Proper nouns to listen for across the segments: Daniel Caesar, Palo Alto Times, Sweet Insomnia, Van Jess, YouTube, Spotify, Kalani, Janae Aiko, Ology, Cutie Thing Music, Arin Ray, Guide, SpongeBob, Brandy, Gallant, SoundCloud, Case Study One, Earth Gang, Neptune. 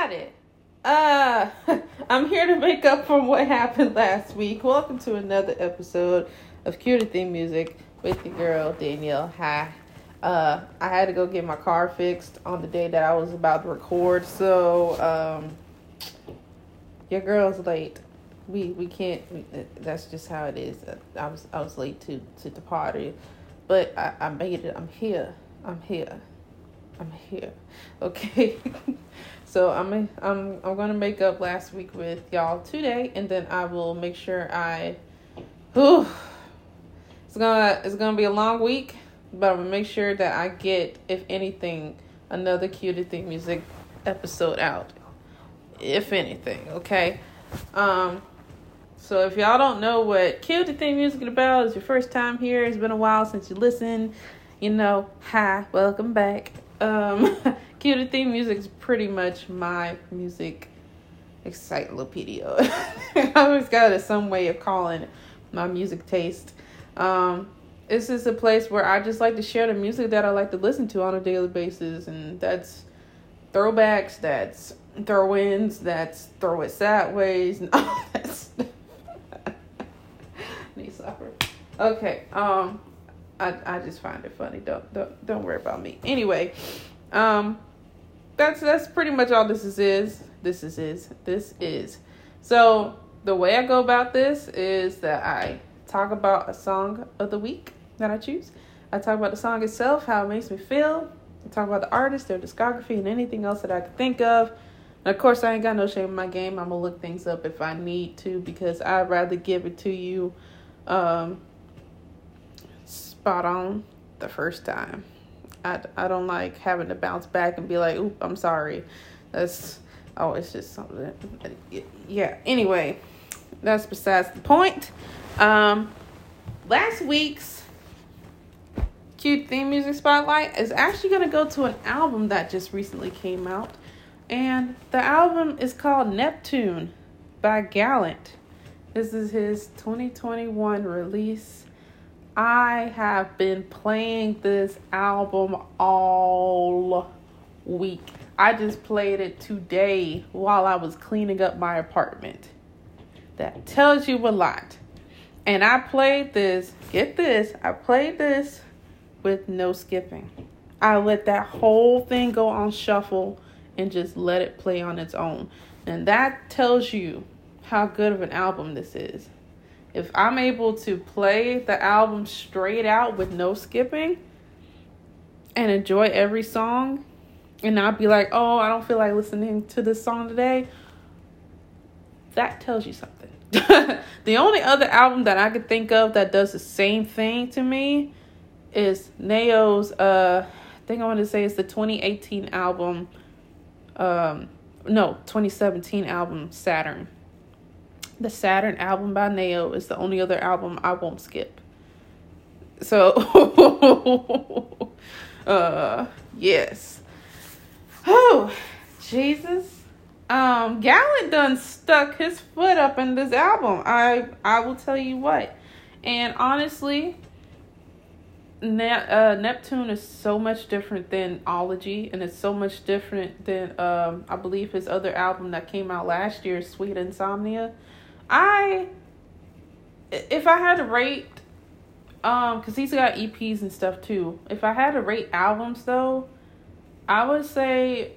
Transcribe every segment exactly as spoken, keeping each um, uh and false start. got it. Uh, I'm here to make up for what happened last week. Welcome to another episode of Cutie Thing Music with your girl, Danielle. Hi. Uh, I had to go get my car fixed on the day that I was about to record, so um, your girl's late. We we can't. We, that's just how it is. I was I was late to to the party, but I, I made it. I'm here. I'm here. I'm here. Okay. So I'm I'm I'm gonna make up last week with y'all today, and then I will make sure I. Whew, it's gonna it's gonna be a long week, but I'm gonna make sure that I get, if anything, another Cutie Thing Music episode out, if anything. Okay. Um. So if y'all don't know what Cutie Thing Music is about, it's your first time here. It's been a while since you listened. You know, hi, welcome back. Um. Cutie Theme Music is pretty much my music encyclopedia. I always got some way of calling my music taste. Um, this is a place where I just like to share the music that I like to listen to on a daily basis. And that's throwbacks, that's throw-ins, that's throw it sideways, and all that stuff. Knee slapper. Okay. Um, I, I just find it funny. Don't, don't, don't worry about me. Anyway, um... That's that's pretty much all this is, is. This is, is. This is. So the way I go about this is that I talk about a song of the week that I choose. I talk about the song itself, how it makes me feel. I talk about the artist, their discography, and anything else that I can think of. And of course, I ain't got no shame in my game. I'm going to look things up if I need to, because I'd rather give it to you um, spot on the first time. I, I don't like having to bounce back and be like, oop, I'm sorry. That's, oh, it's just something. That, yeah, anyway, that's besides the point. Um, last week's Cute Theme Music Spotlight is actually going to go to an album that just recently came out. And the album is called Neptune by Gallant. This is his twenty twenty-one release. I have been playing this album all week. I just played it today while I was cleaning up my apartment. That tells you a lot. And I played this, get this, I played this with no skipping. I let that whole thing go on shuffle and just let it play on its own. And that tells you how good of an album this is. If I'm able to play the album straight out with no skipping and enjoy every song and not be like, oh, I don't feel like listening to this song today, that tells you something. The only other album that I could think of that does the same thing to me is Neo's, uh, I think I want to say it's the twenty eighteen album, um, no, twenty seventeen album, Saturn. The Saturn album by Neo is the only other album I won't skip. So, uh, yes. Oh, Jesus. Um, Gallant done stuck his foot up in this album. I, I will tell you what. And honestly, ne- uh, Neptune is so much different than Ology. And it's so much different than, um, I believe his other album that came out last year, Sweet Insomnia. I, if I had to rate, um, because he's got E Ps and stuff too. If I had to rate albums though, I would say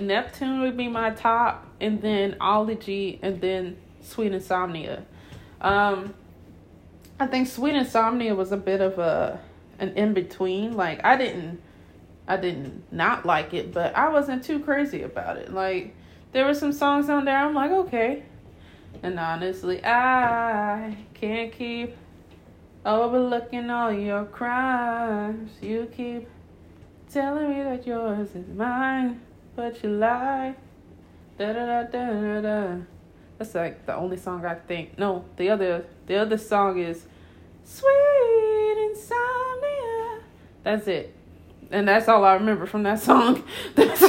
Neptune would be my top, and then Ology, and then Sweet Insomnia. Um, I think Sweet Insomnia was a bit of a, an in-between. Like, I didn't, I didn't not like it, but I wasn't too crazy about it. Like, there were some songs on there I'm like, okay. And honestly, I can't keep overlooking all your crimes. You keep telling me that yours is mine, but you lie. Da da da da da. That's like the only song I think. No, the other the other song is Sweet Insomnia. That's it, and that's all I remember from that song. That's,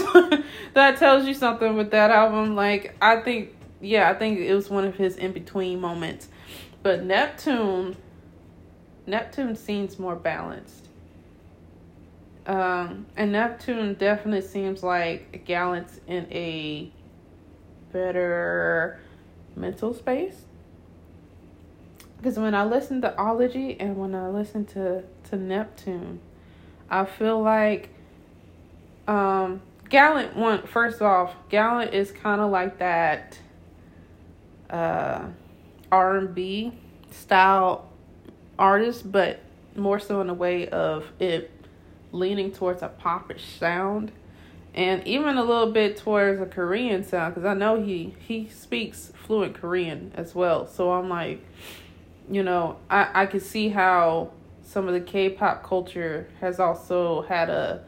that tells you something with that album. Like, I think. Yeah, I think it was one of his in-between moments. But Neptune, Neptune seems more balanced. Um, and Neptune definitely seems like Gallant's in a better mental space. Because when I listen to Ology and when I listen to, to Neptune, I feel like um, Gallant, one, first off, Gallant is kind of like that uh, R and B style artist, but more so in the way of it leaning towards a popish sound and even a little bit towards a Korean sound, because I know he, he speaks fluent Korean as well. So I'm like... You know, I, I could see how some of the K-pop culture has also had a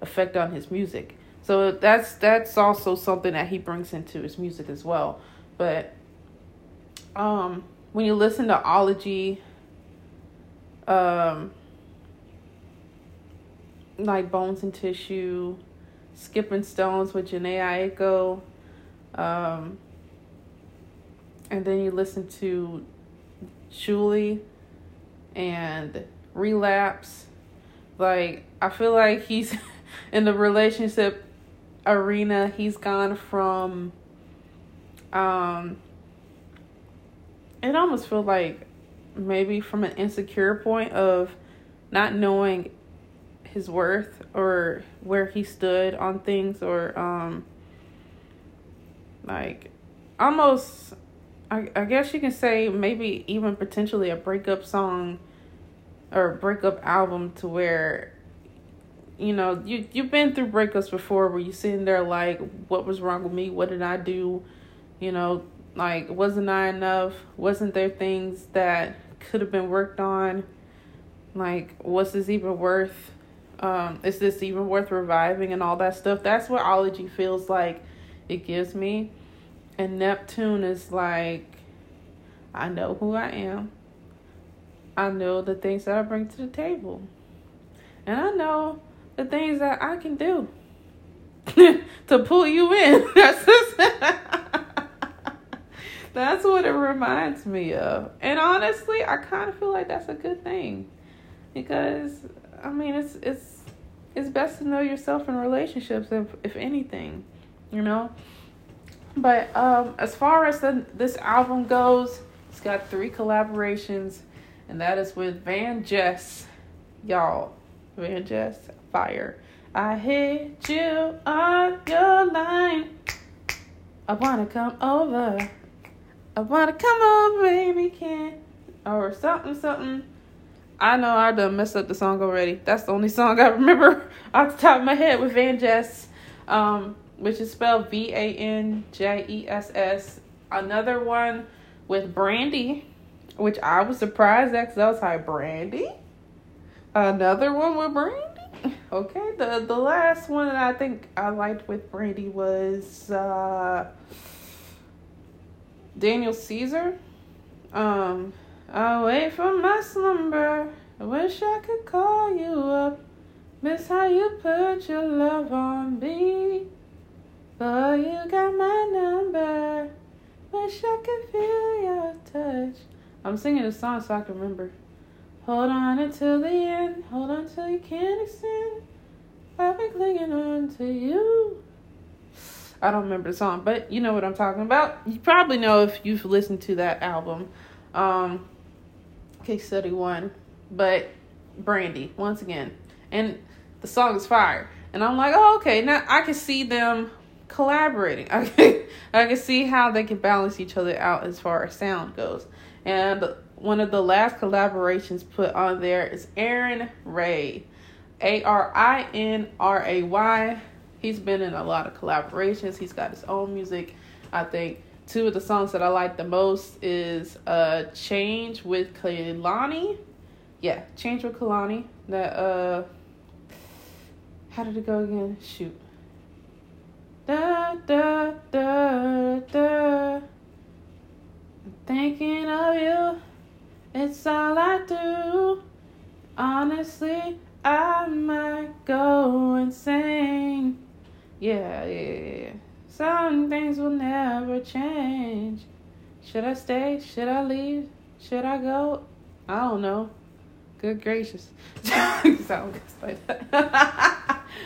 effect on his music. So that's that's also something that he brings into his music as well. But um, when you listen to Ology, um, like Bones and Tissue, Skipping Stones with Janae Aiko, um, and then you listen to Julie and Relapse, like I feel like he's in the relationship arena, he's gone from um it almost feels like maybe from an insecure point of not knowing his worth or where he stood on things, or um like almost I, I guess you can say maybe even potentially a breakup song or a breakup album, to where, you know, you, you've been through breakups before where you're sitting there like, what was wrong with me? What did I do? You know, like, wasn't I enough? Wasn't there things that could have been worked on? Like, what's this even worth? Um, is this even worth reviving and all that stuff? That's what Ology feels like it gives me. And Neptune is like, I know who I am. I know the things that I bring to the table. And I know the things that I can do to pull you in. That's, just, that's what it reminds me of. And honestly, I kind of feel like that's a good thing. Because, I mean, it's it's it's best to know yourself in relationships, if, if anything, you know? But um, as far as the, this album goes, it's got three collaborations, and that is with Van Jess. Y'all, Van Jess, fire. I hit you on your line. I want to come over. I want to come over, baby, can. Or something, something. I know I done messed up the song already. That's the only song I remember off the top of my head with Van Jess. Um... Which is spelled V A N J E S S. Another one with Brandy, which I was surprised at, because I was like, Brandy? Another one with Brandy? Okay, the, the last one that I think I liked with Brandy was uh, Daniel Caesar. Um, I wait for my slumber. I wish I could call you up. Miss how you put your love on me. Oh, you got my number. Wish I could feel your touch. I'm singing a song so I can remember. Hold on until the end. Hold on till you can't extend. I've been clinging on to you. I don't remember the song, but you know what I'm talking about. You probably know if you've listened to that album. Um, Case Study One. But Brandy, once again. And the song is fire. And I'm like, oh, okay. Now I can see them collaborating. I can, I can see how they can balance each other out as far as sound goes. And one of the last collaborations put on there is Arin Ray. A R I N R A Y. He's been in a lot of collaborations. He's got his own music. I think two of the songs that I like the most is uh, Change with Kalani. Yeah, Change with Kalani. That, uh, how did it go again? Shoot. Da, da, da, da. I'm thinking of you, it's all I do. Honestly, I might go insane. Yeah, yeah, yeah. Some things will never change. Should I stay? Should I leave? Should I go? I don't know. Good gracious. So,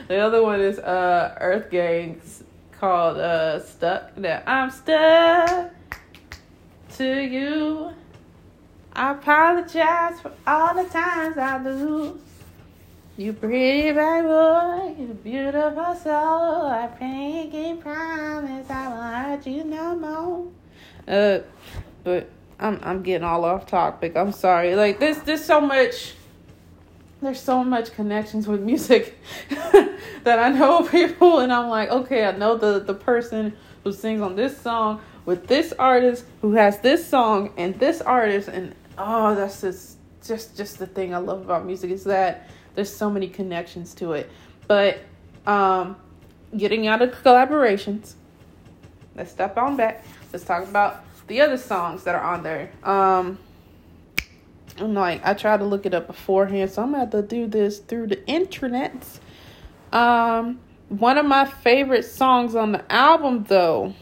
the other one is uh, Earth Gang's called uh, Stuck. Now I'm stuck to you. I apologize for all the times I lose. You pretty bad boy, you beautiful soul. I pinky promise I won't hurt you no more. Uh, but I'm I'm getting all off topic. I'm sorry. Like this, there's, there's so much. There's so much connections with music that I know people, and I'm like, okay, I know the, the person who sings on this song with this artist who has this song and this artist, and oh, that's just just just the thing I love about music is that there's so many connections to it. But um, getting out of collaborations, let's step on back. Let's talk about the other songs that are on there. Um, I'm like, I tried to look it up beforehand, so I'm going to have to do this through the internet. Um, one of my favorite songs on the album, though,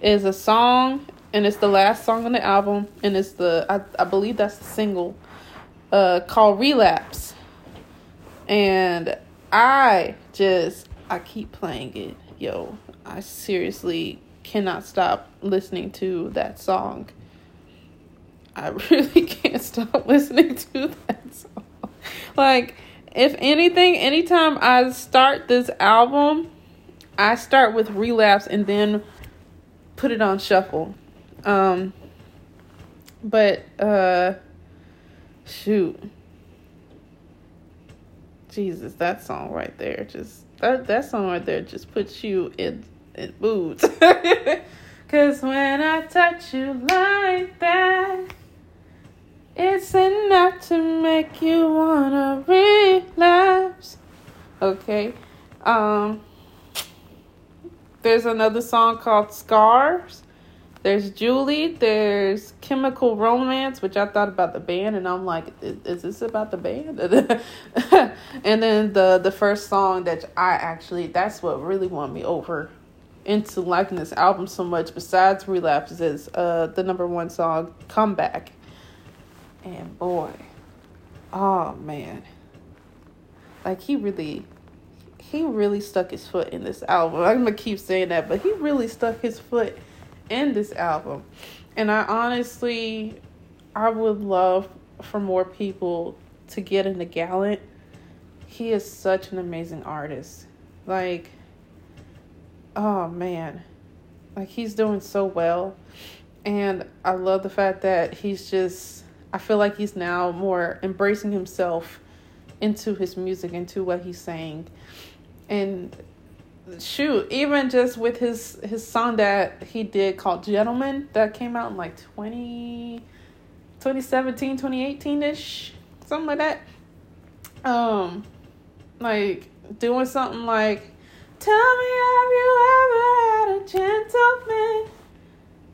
is a song, and it's the last song on the album, and it's the, I, I believe that's the single, uh, called Relapse. And I just, I keep playing it, yo. I seriously cannot stop listening to that song. I really can't stop listening to that song. Like, if anything, anytime I start this album, I start with Relapse and then put it on shuffle. Um, but, uh, shoot. Jesus, that song right there just, that, that song right there just puts you in, in moods. Cause when I touch you like that, it's enough to make you wanna relapse. Okay. Um, there's another song called Scars. There's Julie. There's Chemical Romance, which I thought about the band, and I'm like, is, is this about the band? And then the, the first song that I actually, that's what really won me over into liking this album so much, besides Relapses, is uh, the number one song, Come Back. And boy, oh man, like he really, he really stuck his foot in this album. I'm gonna keep saying that, but he really stuck his foot in this album. And I honestly, I would love for more people to get into Gallant. He is such an amazing artist. Like, oh man, like he's doing so well. And I love the fact that he's just, I feel like he's now more embracing himself into his music, into what he's saying. And shoot, even just with his, his song that he did called Gentleman, that came out in like twenty, twenty seventeen, twenty eighteen-ish, something like that. Um, like doing something like, tell me, have you ever had a gentleman?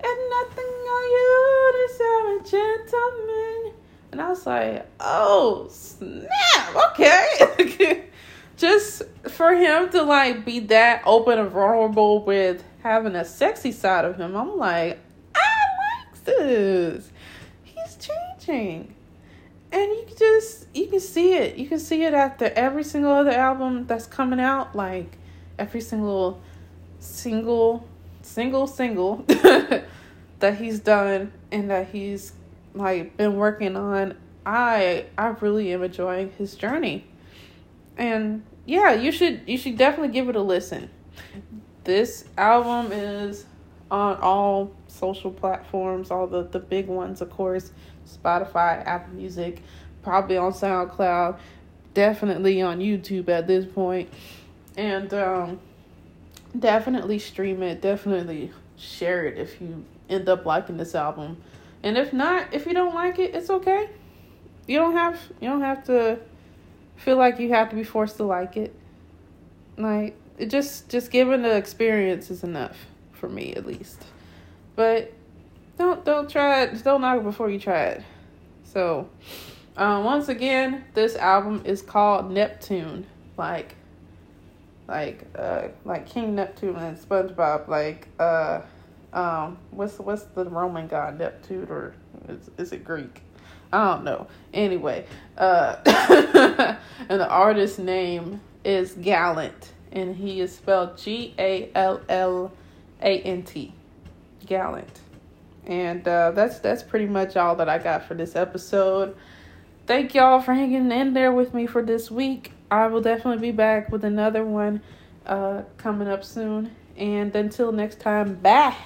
And nothing on you deserve a gentleman. And I was like, oh, snap, okay. Just for him to, like, be that open and vulnerable with having a sexy side of him, I'm like, I like this. He's changing. And you just, you can see it. You can see it after every single other album that's coming out. Like, every single single single single that he's done and that he's like been working on, I I really am enjoying his journey. And yeah, you should you should definitely give it a listen. This album is on all social platforms, all the, the big ones, of course, Spotify, Apple Music, probably on SoundCloud, definitely on YouTube at this point. And um definitely stream it, definitely share it if you end up liking this album. And if not, if you don't like it, it's okay. You don't have you don't have to feel like you have to be forced to like it. Like, it just just giving the experience is enough for me, at least. But don't don't try it, don't knock it before you try it. So um once again, this album is called Neptune. Like Like, uh, like King Neptune and SpongeBob, like, uh, um, what's, what's the Roman god Neptune, or is, is it Greek? I don't know. Anyway, uh, and the artist's name is Gallant, and he is spelled G A L L A N T, Gallant. And uh, that's that's pretty much all that I got for this episode. Thank y'all for hanging in there with me for this week. I will definitely be back with another one uh, coming up soon. And until next time, bye.